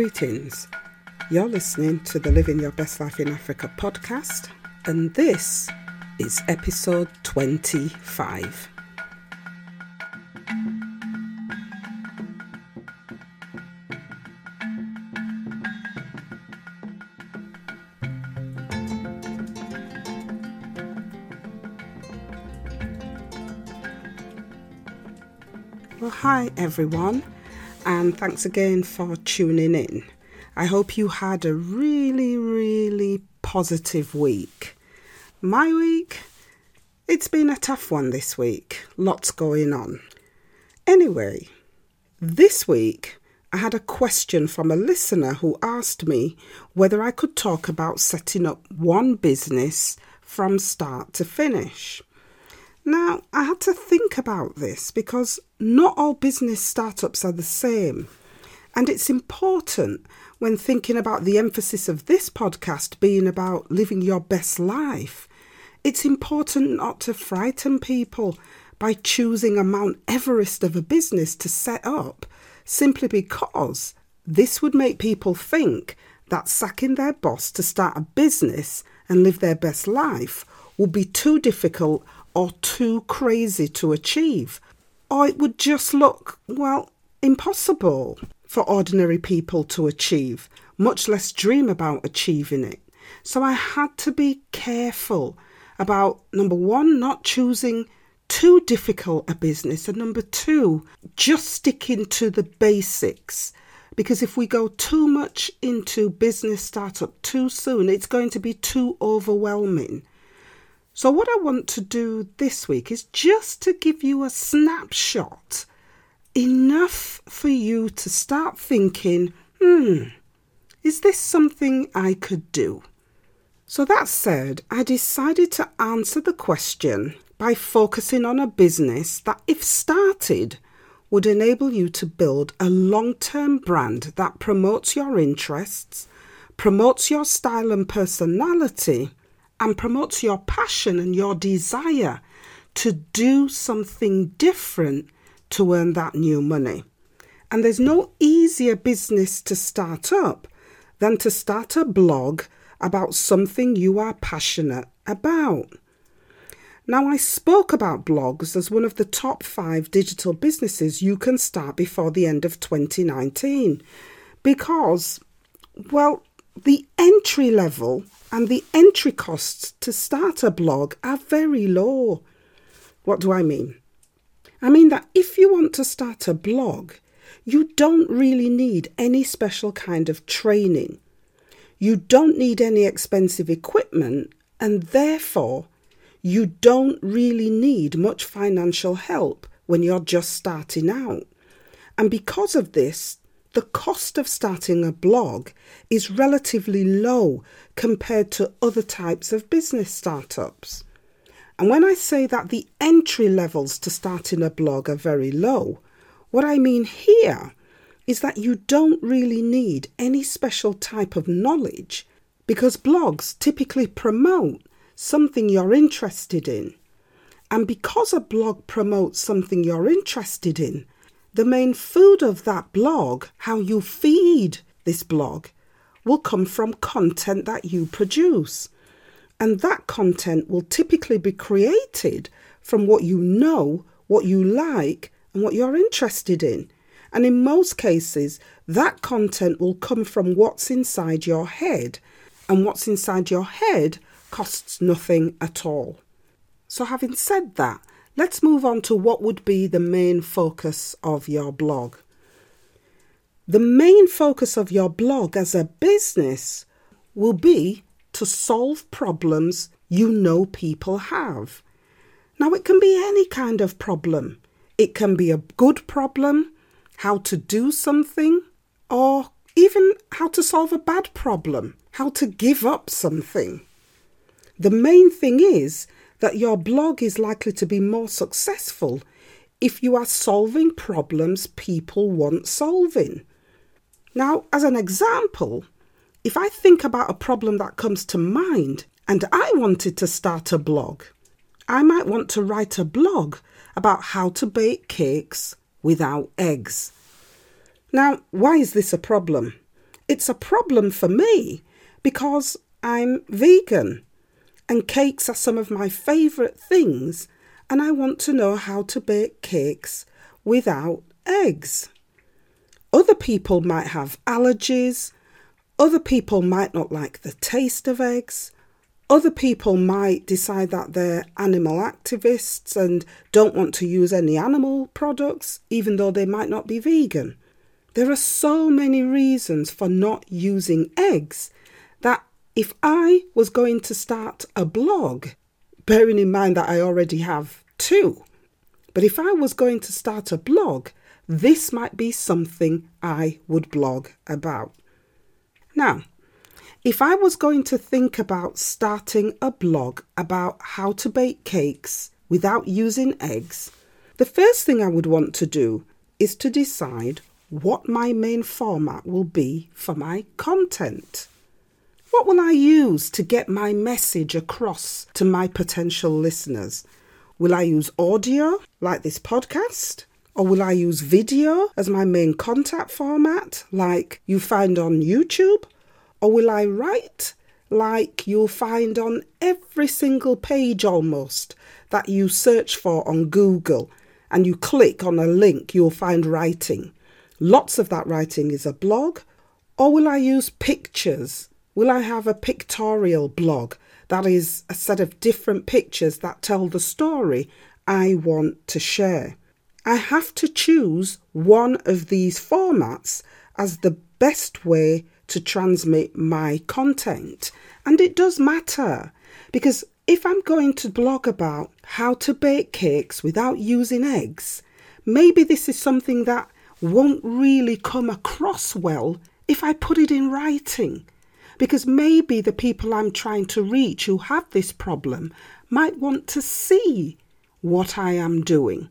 Greetings. You're listening to the Living Your Best Life in Africa podcast, and this is episode 25. Well, hi everyone, and thanks again for tuning in. I hope you had a really positive week. My week, it's been a tough one this week. Lots going on. Anyway, this week I had a question from a listener who asked me whether I could talk about setting up one business from start to finish. Now, I had to think about this because not all business startups are the same. And it's important when thinking about the emphasis of this podcast being about living your best life. It's important not to frighten people by choosing a Mount Everest of a business to set up, simply because this would make people think that sacking their boss to start a business and live their best life would be too difficult or too crazy to achieve, or it would just look, well, impossible for ordinary people to achieve, much less dream about achieving it. So I had to be careful about, number one, not choosing too difficult a business, and number two, just sticking to the basics. Because if we go too much into business startup too soon, it's going to be too overwhelming. So what I want to do this week is just to give you a snapshot, enough for you to start thinking, is this something I could do? So that said, I decided to answer the question by focusing on a business that, if started, would enable you to build a long-term brand that promotes your interests, promotes your style and personality, and promotes your passion and your desire to do something different to earn that new money. And there's no easier business to start up than to start a blog about something you are passionate about. Now, I spoke about blogs as one of the top 5 digital businesses you can start before the end of 2019 because, well, the entry level and the entry costs to start a blog are very low. What do I mean? I mean that if you want to start a blog, you don't really need any special kind of training. You don't need any expensive equipment, and therefore you don't really need much financial help when you're just starting out. And because of this, the cost of starting a blog is relatively low compared to other types of business startups. And when I say that the entry levels to starting a blog are very low, what I mean here is that you don't really need any special type of knowledge because blogs typically promote something you're interested in. And because a blog promotes something you're interested in, the main food of that blog, how you feed this blog, will come from content that you produce. And that content will typically be created from what you know, what you like, and what you're interested in. And in most cases, that content will come from what's inside your head. And what's inside your head costs nothing at all. So having said that, let's move on to what would be the main focus of your blog. The main focus of your blog as a business will be to solve problems you know people have. Now, it can be any kind of problem. It can be a good problem, how to do something, or even how to solve a bad problem, how to give up something. The main thing is that your blog is likely to be more successful if you are solving problems people want solving. Now, as an example, if I think about a problem that comes to mind and I wanted to start a blog, I might want to write a blog about how to bake cakes without eggs. Now, why is this a problem? It's a problem for me because I'm vegan and cakes are some of my favourite things, and I want to know how to bake cakes without eggs. Other people might have allergies. Other people might not like the taste of eggs. Other people might decide that they're animal activists and don't want to use any animal products, even though they might not be vegan. There are so many reasons for not using eggs that if I was going to start a blog, bearing in mind that I already have two, but if I was going to start a blog, this might be something I would blog about. Now, if I was going to think about starting a blog about how to bake cakes without using eggs, the first thing I would want to do is to decide what my main format will be for my content. What will I use to get my message across to my potential listeners? Will I use audio, like this podcast? Or will I use video as my main contact format, like you find on YouTube? Or will I write, like you'll find on every single page almost that you search for on Google, and you click on a link, you'll find writing. Lots of that writing is a blog. Or will I use pictures? Will I have a pictorial blog? That is a set of different pictures that tell the story I want to share. I have to choose one of these formats as the best way to transmit my content. And it does matter, because if I'm going to blog about how to bake cakes without using eggs, maybe this is something that won't really come across well if I put it in writing, because maybe the people I'm trying to reach who have this problem might want to see what I am doing.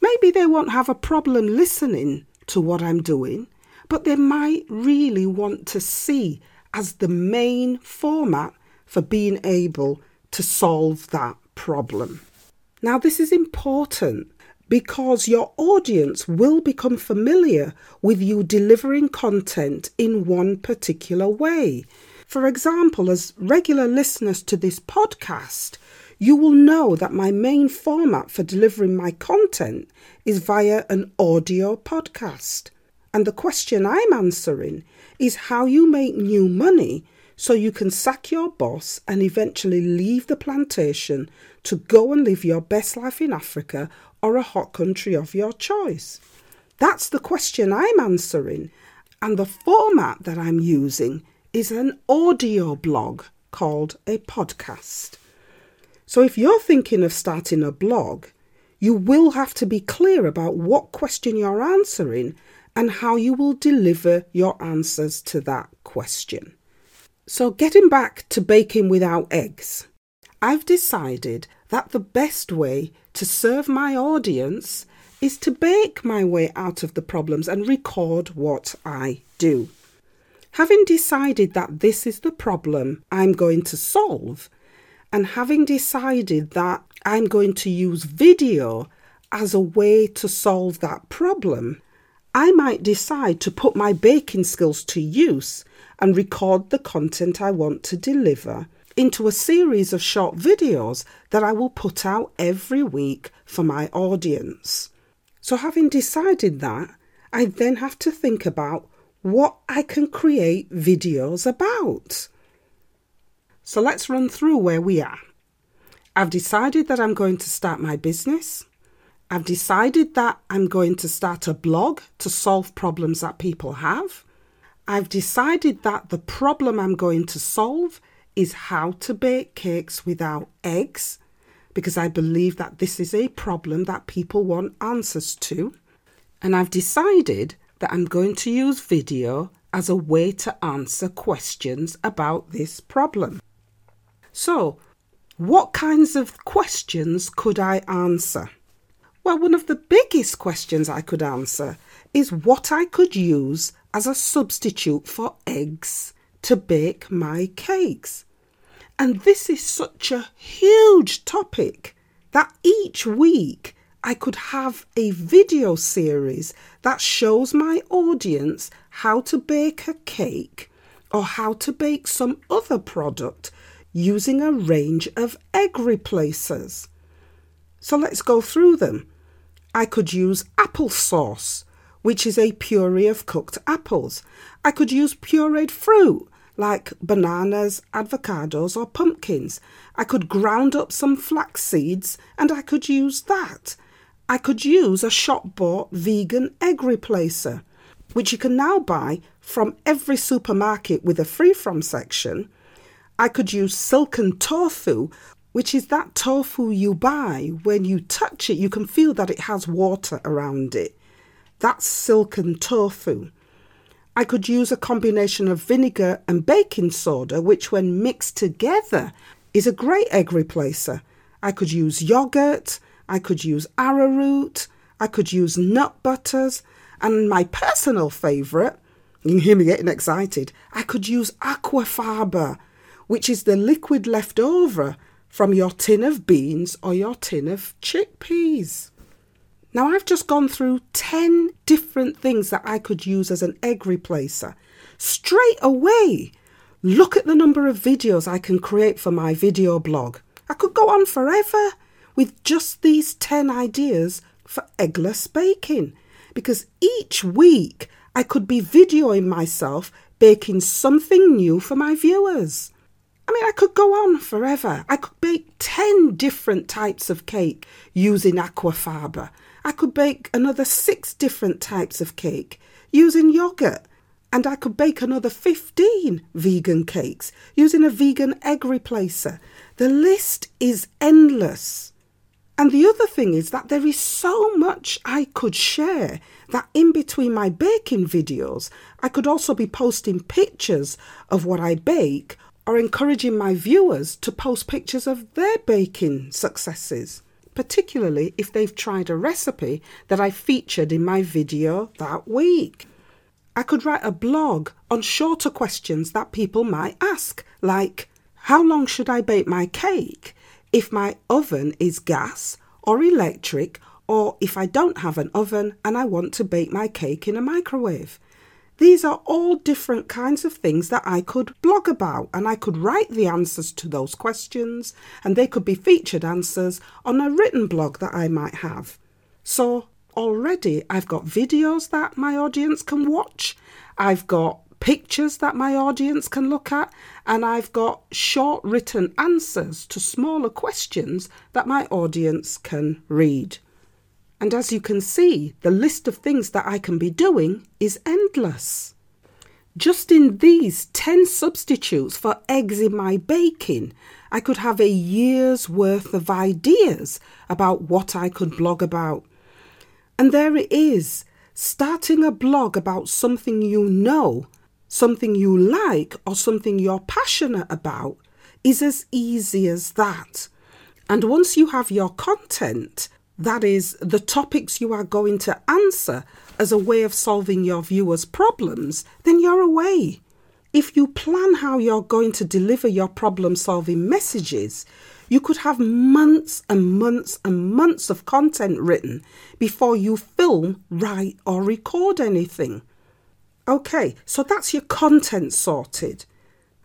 Maybe they won't have a problem listening to what I'm doing, but they might really want to see as the main format for being able to solve that problem. Now, this is important because your audience will become familiar with you delivering content in one particular way. For example, as regular listeners to this podcast, you will know that my main format for delivering my content is via an audio podcast. And the question I'm answering is how you make new money so you can sack your boss and eventually leave the plantation to go and live your best life in Africa or a hot country of your choice. That's the question I'm answering. And the format that I'm using is an audio blog called a podcast. So if you're thinking of starting a blog, you will have to be clear about what question you're answering and how you will deliver your answers to that question. So getting back to baking without eggs, I've decided that the best way to serve my audience is to bake my way out of the problems and record what I do. Having decided that this is the problem I'm going to solve, and having decided that I'm going to use video as a way to solve that problem, I might decide to put my baking skills to use and record the content I want to deliver into a series of short videos that I will put out every week for my audience. So having decided that, I then have to think about what I can create videos about. So let's run through where we are. I've decided that I'm going to start my business. I've decided that I'm going to start a blog to solve problems that people have. I've decided that the problem I'm going to solve is how to bake cakes without eggs, because I believe that this is a problem that people want answers to. And I've decided that I'm going to use video as a way to answer questions about this problem. So, what kinds of questions could I answer? Well, one of the biggest questions I could answer is what I could use as a substitute for eggs to bake my cakes. And this is such a huge topic that each week I could have a video series that shows my audience how to bake a cake or how to bake some other product using a range of egg replacers. So let's go through them. I could use applesauce, which is a puree of cooked apples. I could use pureed fruit, like bananas, avocados, or pumpkins. I could ground up some flax seeds and I could use that. I could use a shop-bought vegan egg replacer, which you can now buy from every supermarket with a free-from section. I could use silken tofu, which is that tofu you buy. When you touch it, you can feel that it has water around it. That's silken tofu. I could use a combination of vinegar and baking soda, which when mixed together is a great egg replacer. I could use yogurt, I could use arrowroot, I could use nut butters, and my personal favourite, you can hear me getting excited, I could use aquafaba, which is the liquid left over from your tin of beans or your tin of chickpeas. Now, I've just gone through 10 different things that I could use as an egg replacer. Straight away, look at the number of videos I can create for my video blog. I could go on forever with just these 10 ideas for eggless baking, because each week I could be videoing myself baking something new for my viewers. I mean, I could go on forever. I could bake 10 different types of cake using aquafaba. I could bake another 6 different types of cake using yogurt, and I could bake another 15 vegan cakes using a vegan egg replacer. The list is endless. And the other thing is that there is so much I could share that in between my baking videos, I could also be posting pictures of what I bake or encouraging my viewers to post pictures of their baking successes, particularly if they've tried a recipe that I featured in my video that week. I could write a blog on shorter questions that people might ask, like, how long should I bake my cake if my oven is gas or electric, or if I don't have an oven and I want to bake my cake in a microwave? These are all different kinds of things that I could blog about, and I could write the answers to those questions, and they could be featured answers on a written blog that I might have. So already I've got videos that my audience can watch, I've got pictures that my audience can look at, and I've got short written answers to smaller questions that my audience can read. And as you can see, the list of things that I can be doing is endless. Just in these 10 substitutes for eggs in my baking, I could have a year's worth of ideas about what I could blog about. And there it is, starting a blog about something you know, something you like, or something you're passionate about is as easy as that. And once you have your content, that is, the topics you are going to answer as a way of solving your viewers' problems, then you're away. If you plan how you're going to deliver your problem-solving messages, you could have months and months and months of content written before you film, write, or record anything. Okay, so that's your content sorted.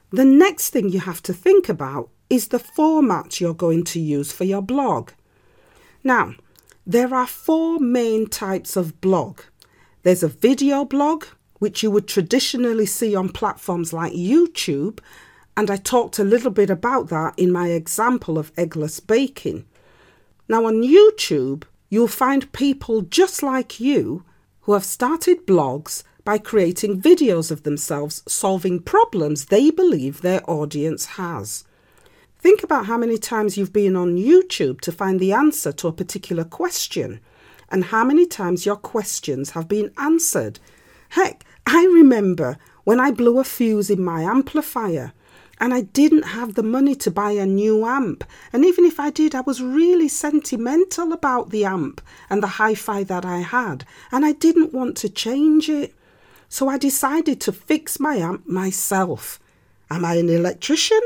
The next thing you have to think about is the format you're going to use for your blog. Now, there are 4 main types of blog. There's a video blog, which you would traditionally see on platforms like YouTube, and I talked a little bit about that in my example of eggless baking. Now, on YouTube, you'll find people just like you who have started blogs by creating videos of themselves solving problems they believe their audience has. Think about how many times you've been on YouTube to find the answer to a particular question, and how many times your questions have been answered. Heck, I remember when I blew a fuse in my amplifier and I didn't have the money to buy a new amp. And even if I did, I was really sentimental about the amp and the hi-fi that I had, and I didn't want to change it. So I decided to fix my amp myself. Am I an electrician?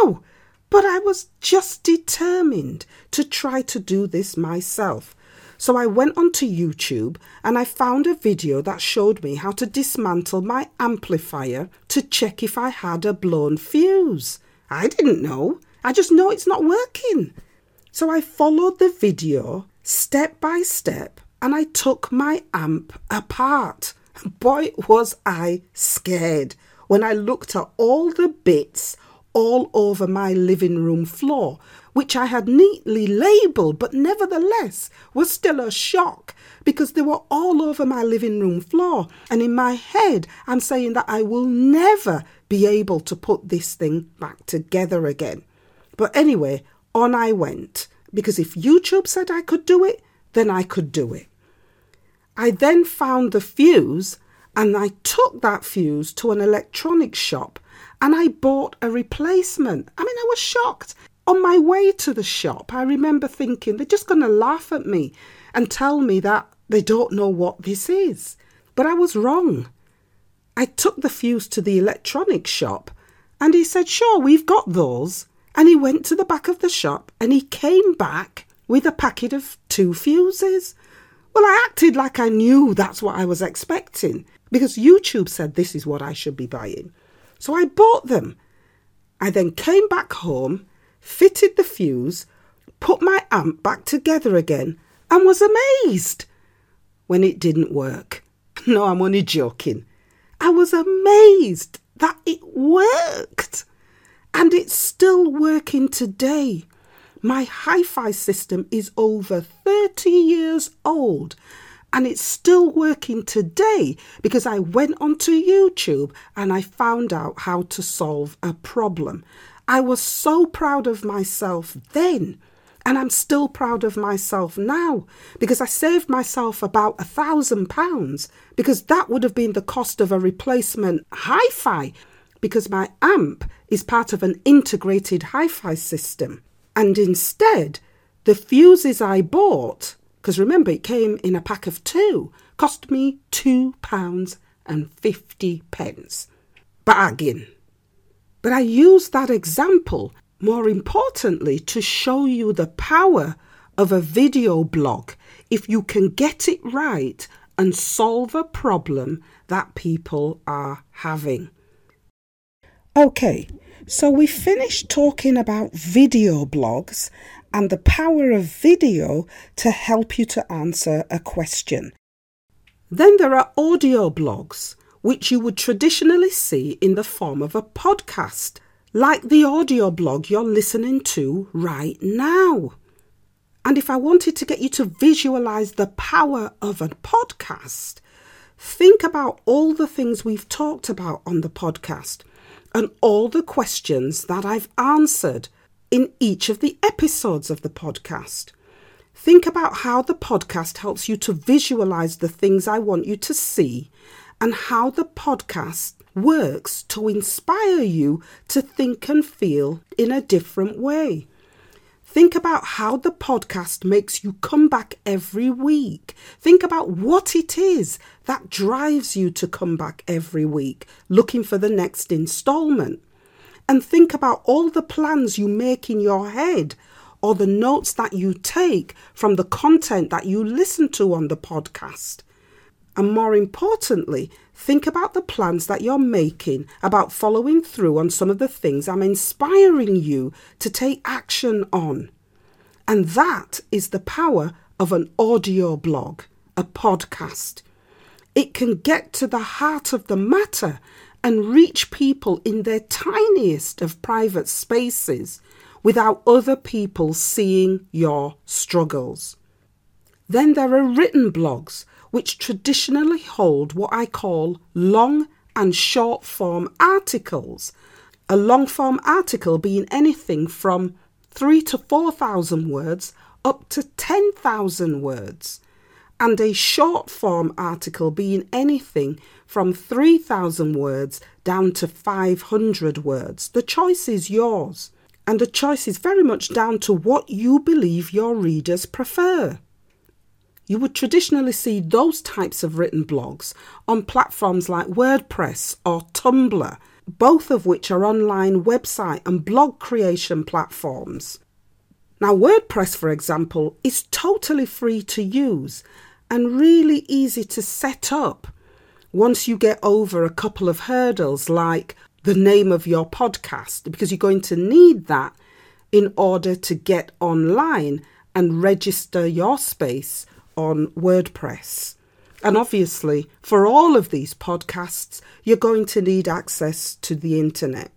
No. But I was just determined to try to do this myself. So I went onto YouTube and I found a video that showed me how to dismantle my amplifier to check if I had a blown fuse. I didn't know. I just know it's not working. So I followed the video step by step and I took my amp apart. Boy, was I scared when I looked at all the bits all over my living room floor, which I had neatly labelled, but nevertheless was still a shock because they were all over my living room floor. And in my head, I'm saying that I will never be able to put this thing back together again. But anyway, on I went, because if YouTube said I could do it, then I could do it. I then found the fuse and I took that fuse to an electronics shop and I bought a replacement. I mean, I was shocked. On my way to the shop, I remember thinking they're just going to laugh at me and tell me that they don't know what this is. But I was wrong. I took the fuse to the electronics shop and he said, sure, we've got those. And he went to the back of the shop and he came back with a packet of 2 fuses. Well, I acted like I knew that's what I was expecting because YouTube said this is what I should be buying. So I bought them. I then came back home, fitted the fuse, put my amp back together again and was amazed when it didn't work. No, I'm only joking. I was amazed that it worked and it's still working today. My hi-fi system is over 30 years old and it's still working today because I went onto YouTube and I found out how to solve a problem. I was so proud of myself then and I'm still proud of myself now because I saved myself about £1,000 because that would have been the cost of a replacement hi-fi because my amp is part of an integrated hi-fi system. And instead, the fuses I bought, because remember it came in a pack of 2, cost me £2.50. Bargain. But I used that example, more importantly, to show you the power of a video blog if you can get it right and solve a problem that people are having. Okay. So we finished talking about video blogs and the power of video to help you to answer a question. Then there are audio blogs, which you would traditionally see in the form of a podcast, like the audio blog you're listening to right now. And if I wanted to get you to visualize the power of a podcast, think about all the things we've talked about on the podcast and all the questions that I've answered in each of the episodes of the podcast. Think about how the podcast helps you to visualize the things I want you to see and how the podcast works to inspire you to think and feel in a different way. Think about how the podcast makes you come back every week. Think about what it is that drives you to come back every week, looking for the next installment. And think about all the plans you make in your head or the notes that you take from the content that you listen to on the podcast. And more importantly, think about the plans that you're making about following through on some of the things I'm inspiring you to take action on. And that is the power of an audio blog, a podcast. It can get to the heart of the matter and reach people in their tiniest of private spaces without other people seeing your struggles. Then there are written blogs, which traditionally hold what I call long and short form articles. A long form article being anything from 3,000 to 4,000 words up to 10,000 words. And a short form article being anything from 3,000 words down to 500 words. The choice is yours. And the choice is very much down to what you believe your readers prefer. You would traditionally see those types of written blogs on platforms like WordPress or Tumblr, both of which are online website and blog creation platforms. Now, WordPress, for example, is totally free to use and really easy to set up once you get over a couple of hurdles like the name of your podcast, because you're going to need that in order to get online and register your space on WordPress. And obviously, for all of these podcasts, you're going to need access to the internet.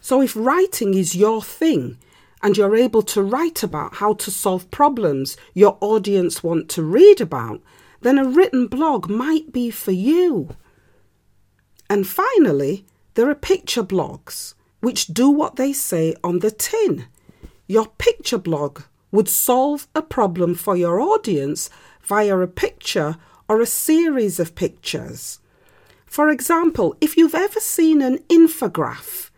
So if writing is your thing and you're able to write about how to solve problems your audience want to read about, then a written blog might be for you. And finally, there are picture blogs, which do what they say on the tin. Your picture blog would solve a problem for your audience via a picture or a series of pictures. For example, if you've ever seen an infograph,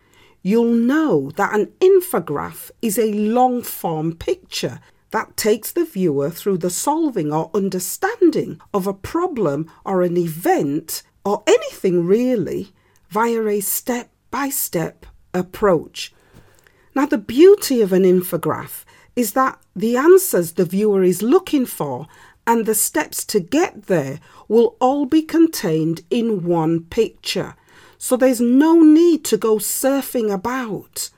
you'll know that an infograph is a long-form picture that takes the viewer through the solving or understanding of a problem or an event or anything really via a step-by-step approach. Now, the beauty of an infograph is that the answers the viewer is looking for and the steps to get there will all be contained in one picture. So there's no need to go surfing about.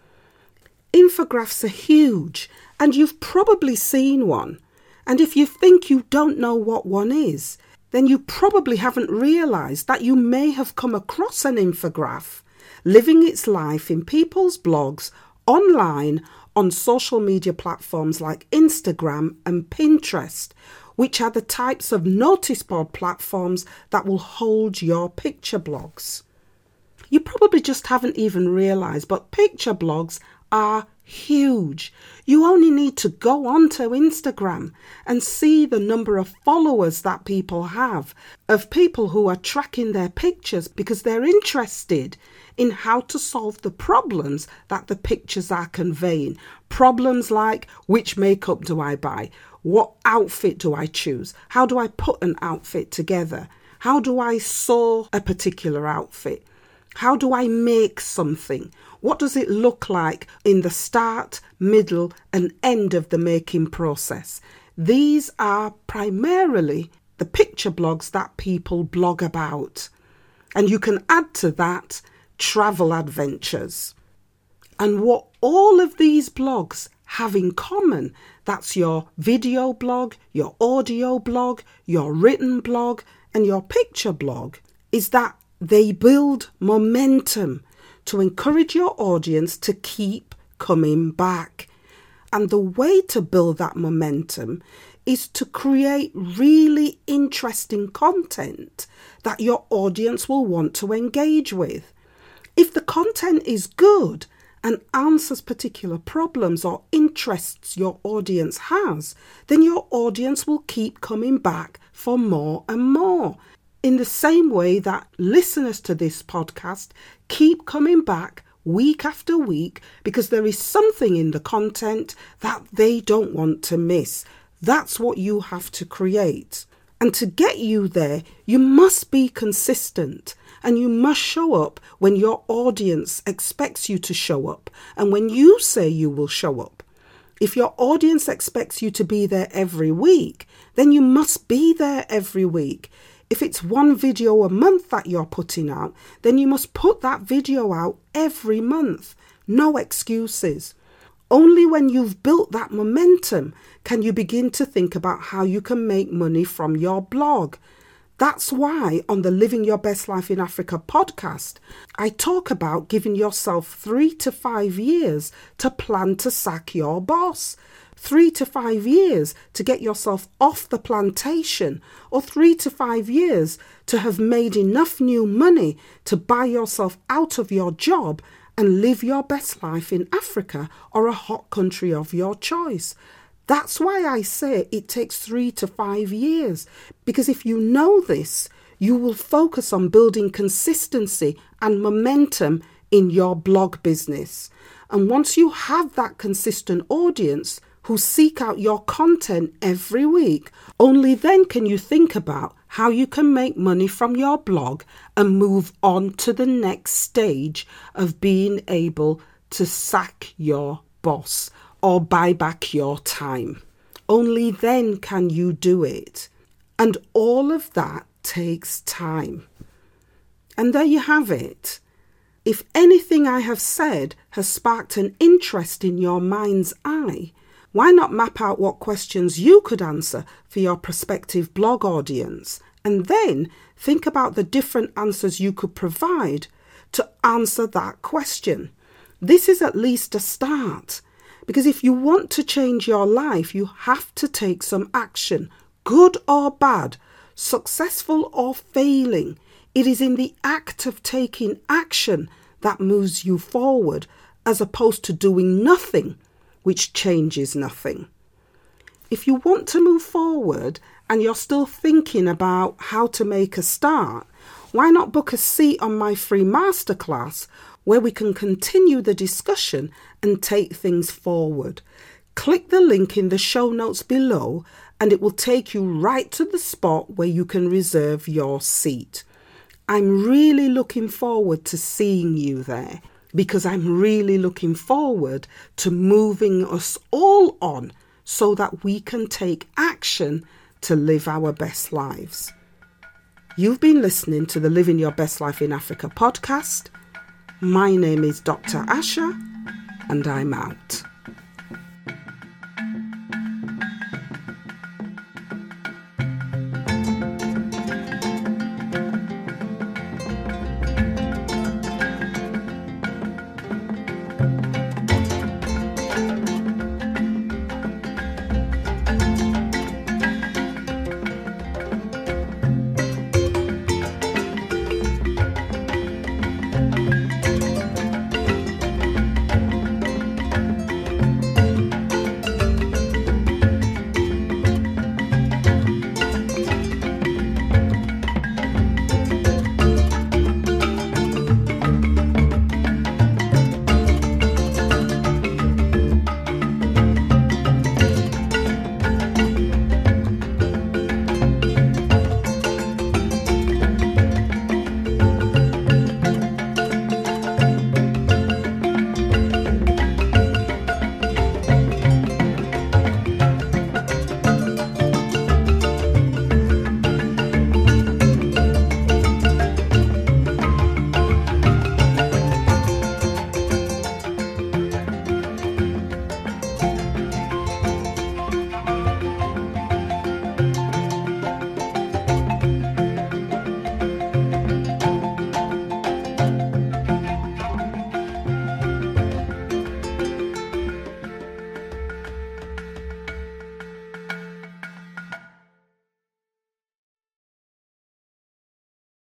Infographs are huge, and you've probably seen one. And if you think you don't know what one is, then you probably haven't realised that you may have come across an infograph living its life in people's blogs, online, on social media platforms like Instagram and Pinterest, which are the types of notice board platforms that will hold your picture blogs. You probably just haven't even realised, but picture blogs are huge. You only need to go onto Instagram and see the number of followers that people have, of people who are tracking their pictures because they're interested in how to solve the problems that the pictures are conveying. Problems like, which makeup do I buy? What outfit do I choose? How do I put an outfit together? How do I sew a particular outfit? How do I make something? What does it look like in the start, middle, and end of the making process? These are primarily the picture blogs that people blog about. And you can add to that travel adventures. And what all of these blogs have in common, that's your video blog, your audio blog, your written blog, and your picture blog, is that they build momentum to encourage your audience to keep coming back. And the way to build that momentum is to create really interesting content that your audience will want to engage with. If the content is good and answers particular problems or interests your audience has, then your audience will keep coming back for more and more. In the same way that listeners to this podcast keep coming back week after week because there is something in the content that they don't want to miss. That's what you have to create. And to get you there, you must be consistent and you must show up when your audience expects you to show up and when you say you will show up. If your audience expects you to be there every week, then you must be there every week. If it's one video a month that you're putting out, then you must put that video out every month. No excuses. Only when you've built that momentum can you begin to think about how you can make money from your blog. That's why on the Living Your Best Life in Africa podcast, I talk about giving yourself 3 to 5 years to plan to sack your boss. 3 to 5 years to get yourself off the plantation, or 3 to 5 years to have made enough new money to buy yourself out of your job and live your best life in Africa or a hot country of your choice. That's why I say it takes 3 to 5 years, because if you know this, you will focus on building consistency and momentum in your blog business. And once you have that consistent audience who seek out your content every week, only then can you think about how you can make money from your blog and move on to the next stage of being able to sack your boss or buy back your time. Only then can you do it. And all of that takes time. And there you have it. If anything I have said has sparked an interest in your mind's eye, why not map out what questions you could answer for your prospective blog audience, and then think about the different answers you could provide to answer that question. This is at least a start, because if you want to change your life, you have to take some action, good or bad, successful or failing. It is in the act of taking action that moves you forward, as opposed to doing nothing, which changes nothing. If you want to move forward and you're still thinking about how to make a start, why not book a seat on my free masterclass where we can continue the discussion and take things forward? Click the link in the show notes below and it will take you right to the spot where you can reserve your seat. I'm really looking forward to seeing you there, because I'm really looking forward to moving us all on so that we can take action to live our best lives. You've been listening to the Living Your Best Life in Africa podcast. My name is Dr. Asha, and I'm out.